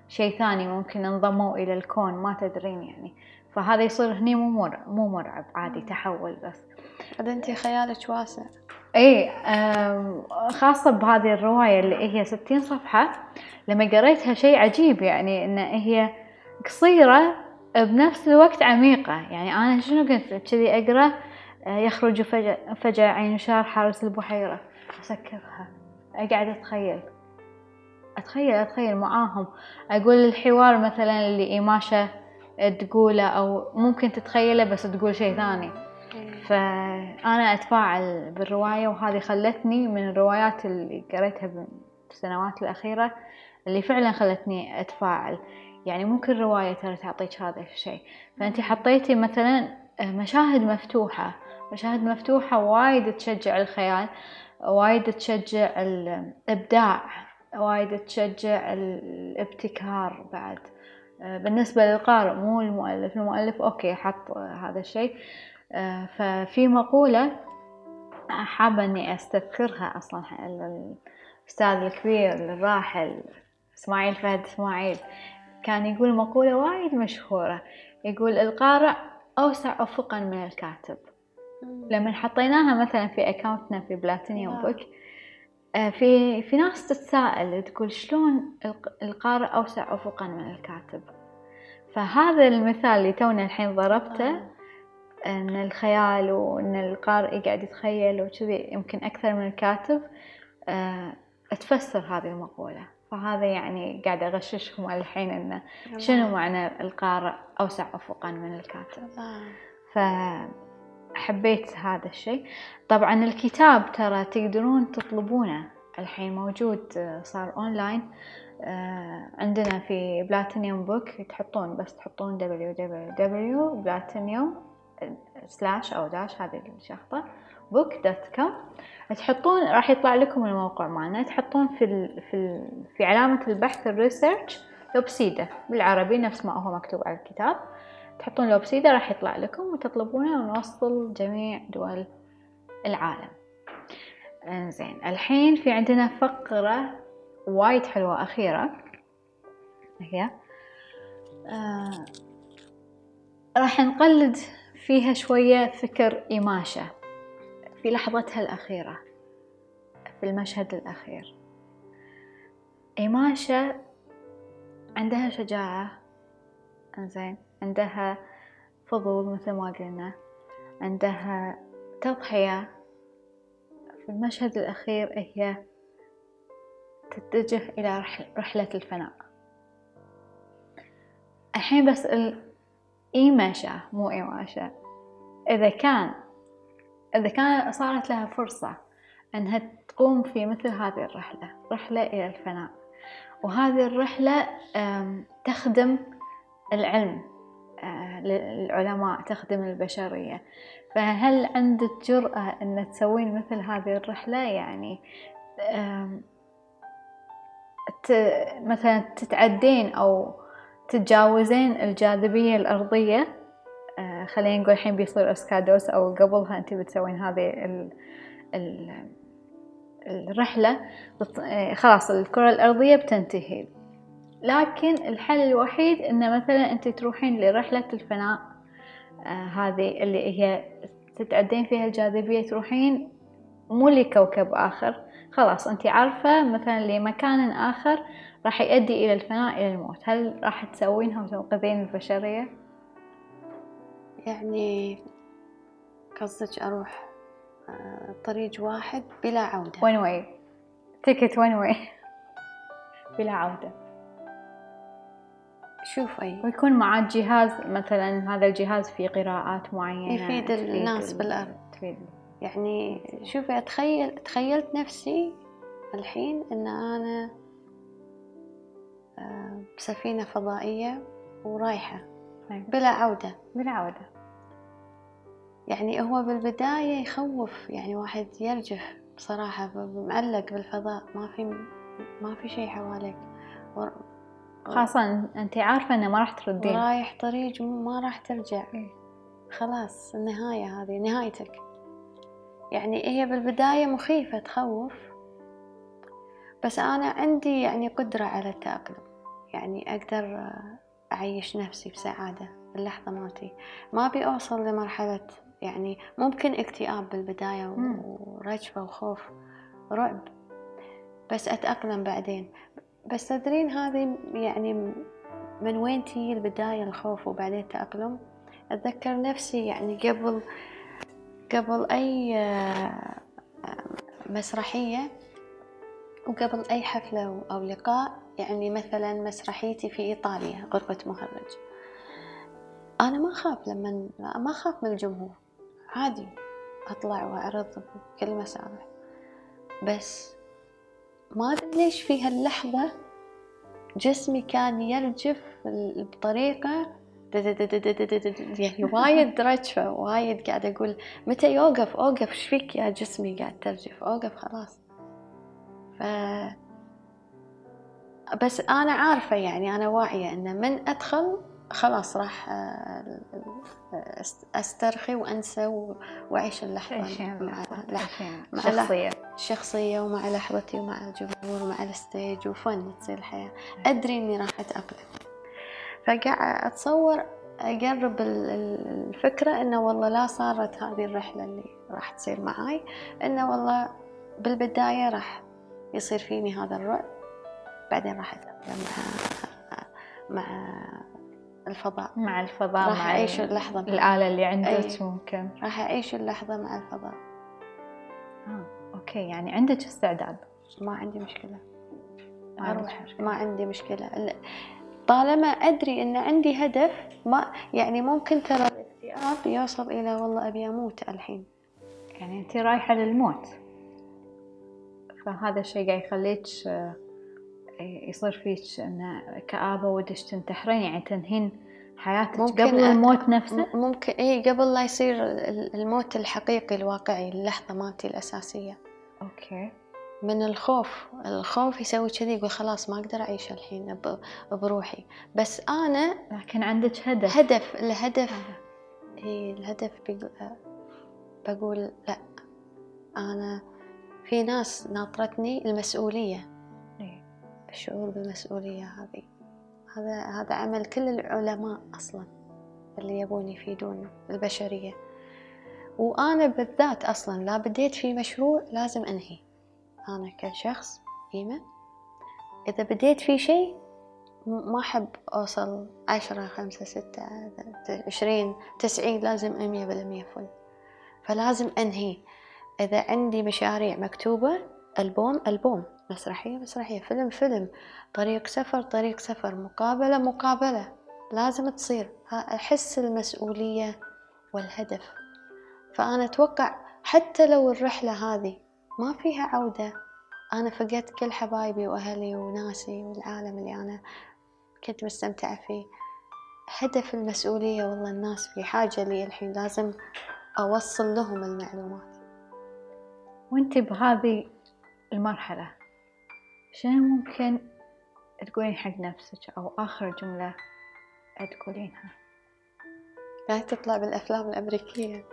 شيء ثاني، ممكن انضموا إلى الكون، ما تدرين يعني. فهذا يصير هني مو مرعب، مو مرعب عادي، تحول بس. قد أنت خيالك واسع. إيه خاصة بهذه الرواية اللي هي ستين صفحة، لما قريتها شيء عجيب، يعني إن هي قصيرة بنفس الوقت عميقة. يعني أنا شنو كنت كذي أقرأ، يخرج فجأة, فجأة عين شار حارس البحيرة، أسكرها أقعد أتخيل أتخيل أتخيل معاهم، أقول الحوار مثلاً اللي إيماشا تقوله أو ممكن تتخيله بس تقول شيء ثاني. فأنا أتفاعل بالرواية، وهذه خلتني من الروايات اللي قريتها بالسنوات الأخيرة اللي فعلاً خلتني أتفاعل. يعني ممكن الرواية ترى تعطيك هذا الشيء، فأنت حطيتي مثلاً مشاهد مفتوحة، مشاهد مفتوحة وايد تشجع الخيال، وايد تشجع الإبداع، وايد تشجع الابتكار بعد. بالنسبة للقارئ مو المؤلف. المؤلف أوكي حط هذا الشيء. ففي مقولة حابة إني أستذكرها أصلاً، الأستاذ الكبير الراحل إسماعيل فهد إسماعيل كان يقول مقولة وايد مشهورة، يقول القارئ أوسع أفقاً من الكاتب. لما حطيناها مثلاً في أكاونتنا في بلاتينيوم بوك، في في ناس تتساءل تقول شلون القارئ أوسع أفقاً من الكاتب. فهذا المثال اللي تونا الحين ضربته، إن الخيال وإن القارئ قاعد يتخيل وكذي يمكن أكثر من الكاتب، تفسر هذه المقولة. فهذا يعني قاعد أغششكم الحين إنه شنو معنى القارئ أوسع أفقاً من الكاتب. فحبيت هذا الشيء. طبعاً الكتاب ترى تقدرون تطلبونه الحين، موجود صار أونلاين عندنا في بلاتينيوم بوك. تحطون بس تحطون دبليو دبليو دبليو دوت بلاتينيوم سلاش أو داش هذه الشخطة بوك دوت كوم، تحطون راح يطلع لكم الموقع معنا. تحطون في ال في ال في علامة البحث الريسيرش لوبسيدا بالعربي نفس ما هو مكتوب على الكتاب، تحطون لوبسيدا راح يطلع لكم وتطلبونه ونوصل جميع دول العالم. إنزين الحين في عندنا فقرة وايد حلوة أخيرة هي آه. راح نقلد فيها شوية فكر إيماشا في لحظتها الأخيرة في المشهد الأخير. إيماشا عندها شجاعة، إنزين عندها فضول مثل ما قلنا، عندها تضحية. في المشهد الأخير هي تتجه إلى رحلة الفناء. الحين بسأل إيماشا مو إيماشا، إذا كان إذا كان صارت لها فرصة أنها تقوم في مثل هذه الرحلة، رحلة إلى الفناء، وهذه الرحلة تخدم العلم للعلماء، تخدم البشرية، فهل عندك جرأة أن تسوين مثل هذه الرحلة؟ يعني مثلا تتعدين أو تتجاوزين الجاذبية الأرضية. آه خلينا نقول الحين بيصير إسكادوس أو قبلها أنت بتسوين هذه ال ال الرحلة، بت... آه خلاص الكرة الأرضية بتنتهي، لكن الحل الوحيد إن مثلا أنت تروحين لرحلة الفناء آه هذه اللي هي تتعدين فيها الجاذبية، تروحين مو لكوكب آخر، خلاص أنت عارفة مثلا لمكان آخر راح يؤدي إلى الفناء إلى الموت. هل راح تسوينها وتنقذين البشرية؟ يعني قصدك أروح طريق واحد بلا عودة، وين وين تكت وين وين بلا عودة. شوف أي ويكون معك جهاز مثلا، هذا الجهاز فيه قراءات معينة يفيد الناس بالأرض. يعني شوفي أتخيل تخيلت نفسي الحين إن أنا بسفينة فضائية ورايحة بلا عودة بلا عودة. يعني هو بالبداية يخوف، يعني واحد يرجف بصراحة، معلق بالفضاء، ما في ما في شيء حواليك، خاصة أنت عارفة إن ما راح تردين، رايح طريق ما راح ترجع، خلاص النهاية هذه نهايتك. يعني هي بالبداية مخيفة تخوف، بس أنا عندي يعني قدرة على التأقلم، يعني أقدر أعيش نفسي بسعادة باللحظة مالتي. ما أبي أوصل لمرحلة يعني ممكن اكتئاب بالبداية ورجفة وخوف رعب، بس أتأقلم بعدين. بس تدرين هذه يعني من وين تيجي البداية الخوف وبعدين التأقلم؟ أتذكر نفسي يعني قبل قبل أي مسرحية وقبل أي حفلة أو لقاء، يعني مثلاً مسرحيتي في إيطاليا غرفة مهرج، أنا ما أخاف لما ما أخاف من الجمهور، عادي أطلع وأعرض بكل مسامح. بس ما أدري ليش في هاللحظة جسمي كان يرجف بطريقة يعني وايد رجفة، وايد قاعد أقول متى يوقف أوقف، إيش فيك يا جسمي قاعد ترجف، أوقف خلاص. ف بس أنا عارفة يعني أنا واعية إن من أدخل خلاص راح أسترخي وأنسى وأعيش اللحظة مع شخصية شخصية ومع لحظتي ومع الجمهور ومع الستيج وفن تصير الحياة. أدري إني راح أتأقلم، فقاعد أتصور أقرب الفكرة إنه والله لا صارت هذه الرحلة اللي راح تصير معاي، إنه والله بالبداية راح يصير فيني هذا الرعب، بعدين راح أتأقلم مع مع الفضاء مع الفضاء راح مع أعيش اللحظة الآلة اللي عندك. ممكن راح أعيش اللحظة مع الفضاء. آه أوكي، يعني عندك استعداد. ما عندي مشكلة، ما عندي مشكلة. ما عندي مشكلة طالما أدري إن عندي هدف. ما يعني ممكن ترى الاكتئاب يوصل إلى والله أبي أموت الحين، يعني أنت رايحة للموت، فهذا الشيء قاعد يخليك يصير فيك إن كآبة ودش تنتحرين، يعني تنهين حياتك قبل الموت نفسه. ممكن إيه، قبل لا يصير الموت الحقيقي الواقعي، اللحظة مالتي الأساسية. أوكي، من الخوف، الخوف يسوي كذي يقول خلاص ما أقدر أعيش الحين بروحي، بس أنا لكن عندك هدف. هدف الهدف آه. إيه الهدف بيقول بقول لا، أنا في ناس ناطرتني المسؤولية. إيه. الشعور بالمسؤولية هذه، هذا هذا عمل كل العلماء أصلاً اللي يبون يفيدون البشرية، وأنا بالذات أصلاً لا بديت في مشروع لازم أنهي. أنا كشخص إيمة إذا بديت في شيء ما أحب أوصل عشرة خمسة ستة عشرين تسعين، لازم مية بالمية فل، فلازم أنهي. إذا عندي مشاريع مكتوبة، ألبوم ألبوم، مسرحية مسرحية، فيلم فيلم، طريق سفر طريق سفر، مقابلة مقابلة، لازم تصير. أحس المسؤولية والهدف. فأنا أتوقع حتى لو الرحلة هذه ما فيها عودة، أنا فقدت كل حبايبي وأهلي وناسي والعالم اللي أنا كنت مستمتعة فيه. هدف المسؤولية، والله الناس في حاجة لي الحين، لازم أوصل لهم المعلومات. وانت بهذه المرحلة شنو ممكن تقولين حق نفسك، أو آخر جملة تقولينها؟ لا تطلع بالأفلام الأمريكية.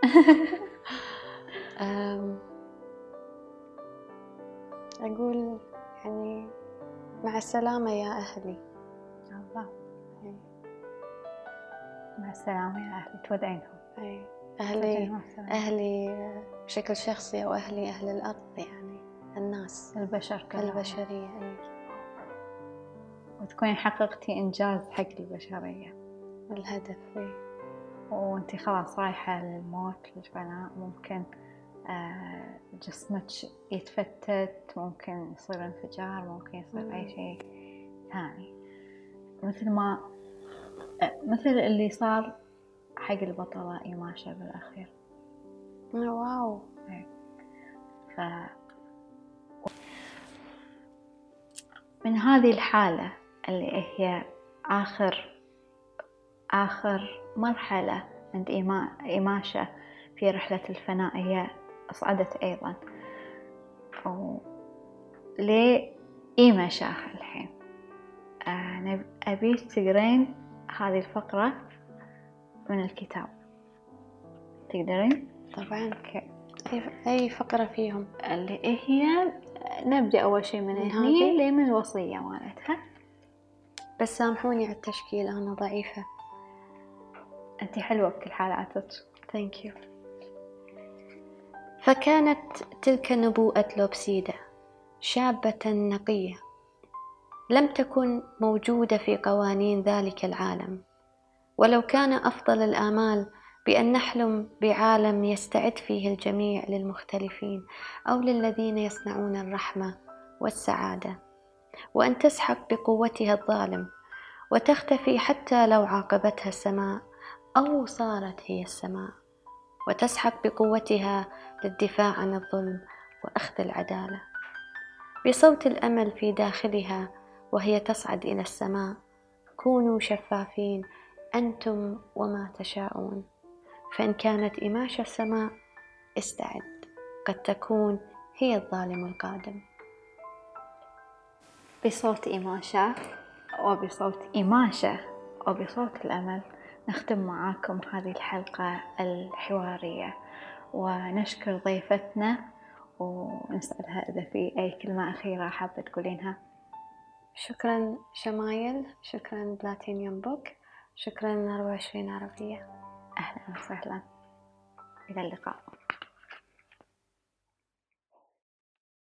أقول يعني مع السلامة يا أهلي. الله. أي. مع السلامة يا أهلي، تودعينهم. أي. أهلي أهلي بشكل شخصي، أو أهلي أهل الأرض، يعني الناس البشر كلهم، البشرية. أي. وتكونين حققتي إنجاز حق البشرية، الهدف. أي. وأنتي خلاص رايحة للموت للفناء، ممكن جسمك يتفتت، ممكن يصير انفجار، ممكن يصير مم. أي شيء ثاني، مثل ما مثل اللي صار حق البطلة إيماشا بالأخير. واو. ف... من هذه الحالة اللي هي آخر آخر مرحلة عند إيما... إيماشا في رحلة الفناء، هي أصعدت أيضاً. ليه إيماشا الحين؟ أنا أبيك تقرين هذه الفقرة من الكتاب، تقدرين؟ طبعاً. أي فقرة فيهم؟ اللي هي نبدأ أول شيء من هني لي من الوصية مالتها. بس سامحوني على التشكيل، أنا ضعيفة. أنت حلوة بكل حالاتك. Thank you. فكانت تلك نبوءة لوبسيدا، شابة نقية لم تكن موجودة في قوانين ذلك العالم، ولو كان أفضل الآمال بأن نحلم بعالم يستعد فيه الجميع للمختلفين أو للذين يصنعون الرحمة والسعادة، وأن تسحق بقوتها الظالم وتختفي حتى لو عاقبتها السماء أو صارت هي السماء، وتسحق بقوتها للدفاع عن الظلم وأخذ العدالة. بصوت الأمل في داخلها وهي تصعد إلى السماء، كونوا شفافين أنتم وما تشاءون، فإن كانت إيماشا السماء استعد، قد تكون هي الظالم القادم. بصوت إيماشا وبصوت إيماشا وبصوت الأمل نختم معاكم هذه الحلقة الحوارية، ونشكر ضيفتنا ونسألها إذا في أي كلمة أخيرة حابة تقولينها. شكرا شمايل، شكرا بلاتينيوم بوك، شكرا أربعة وعشرين عربية. أهلا وسهلا، إلى اللقاء.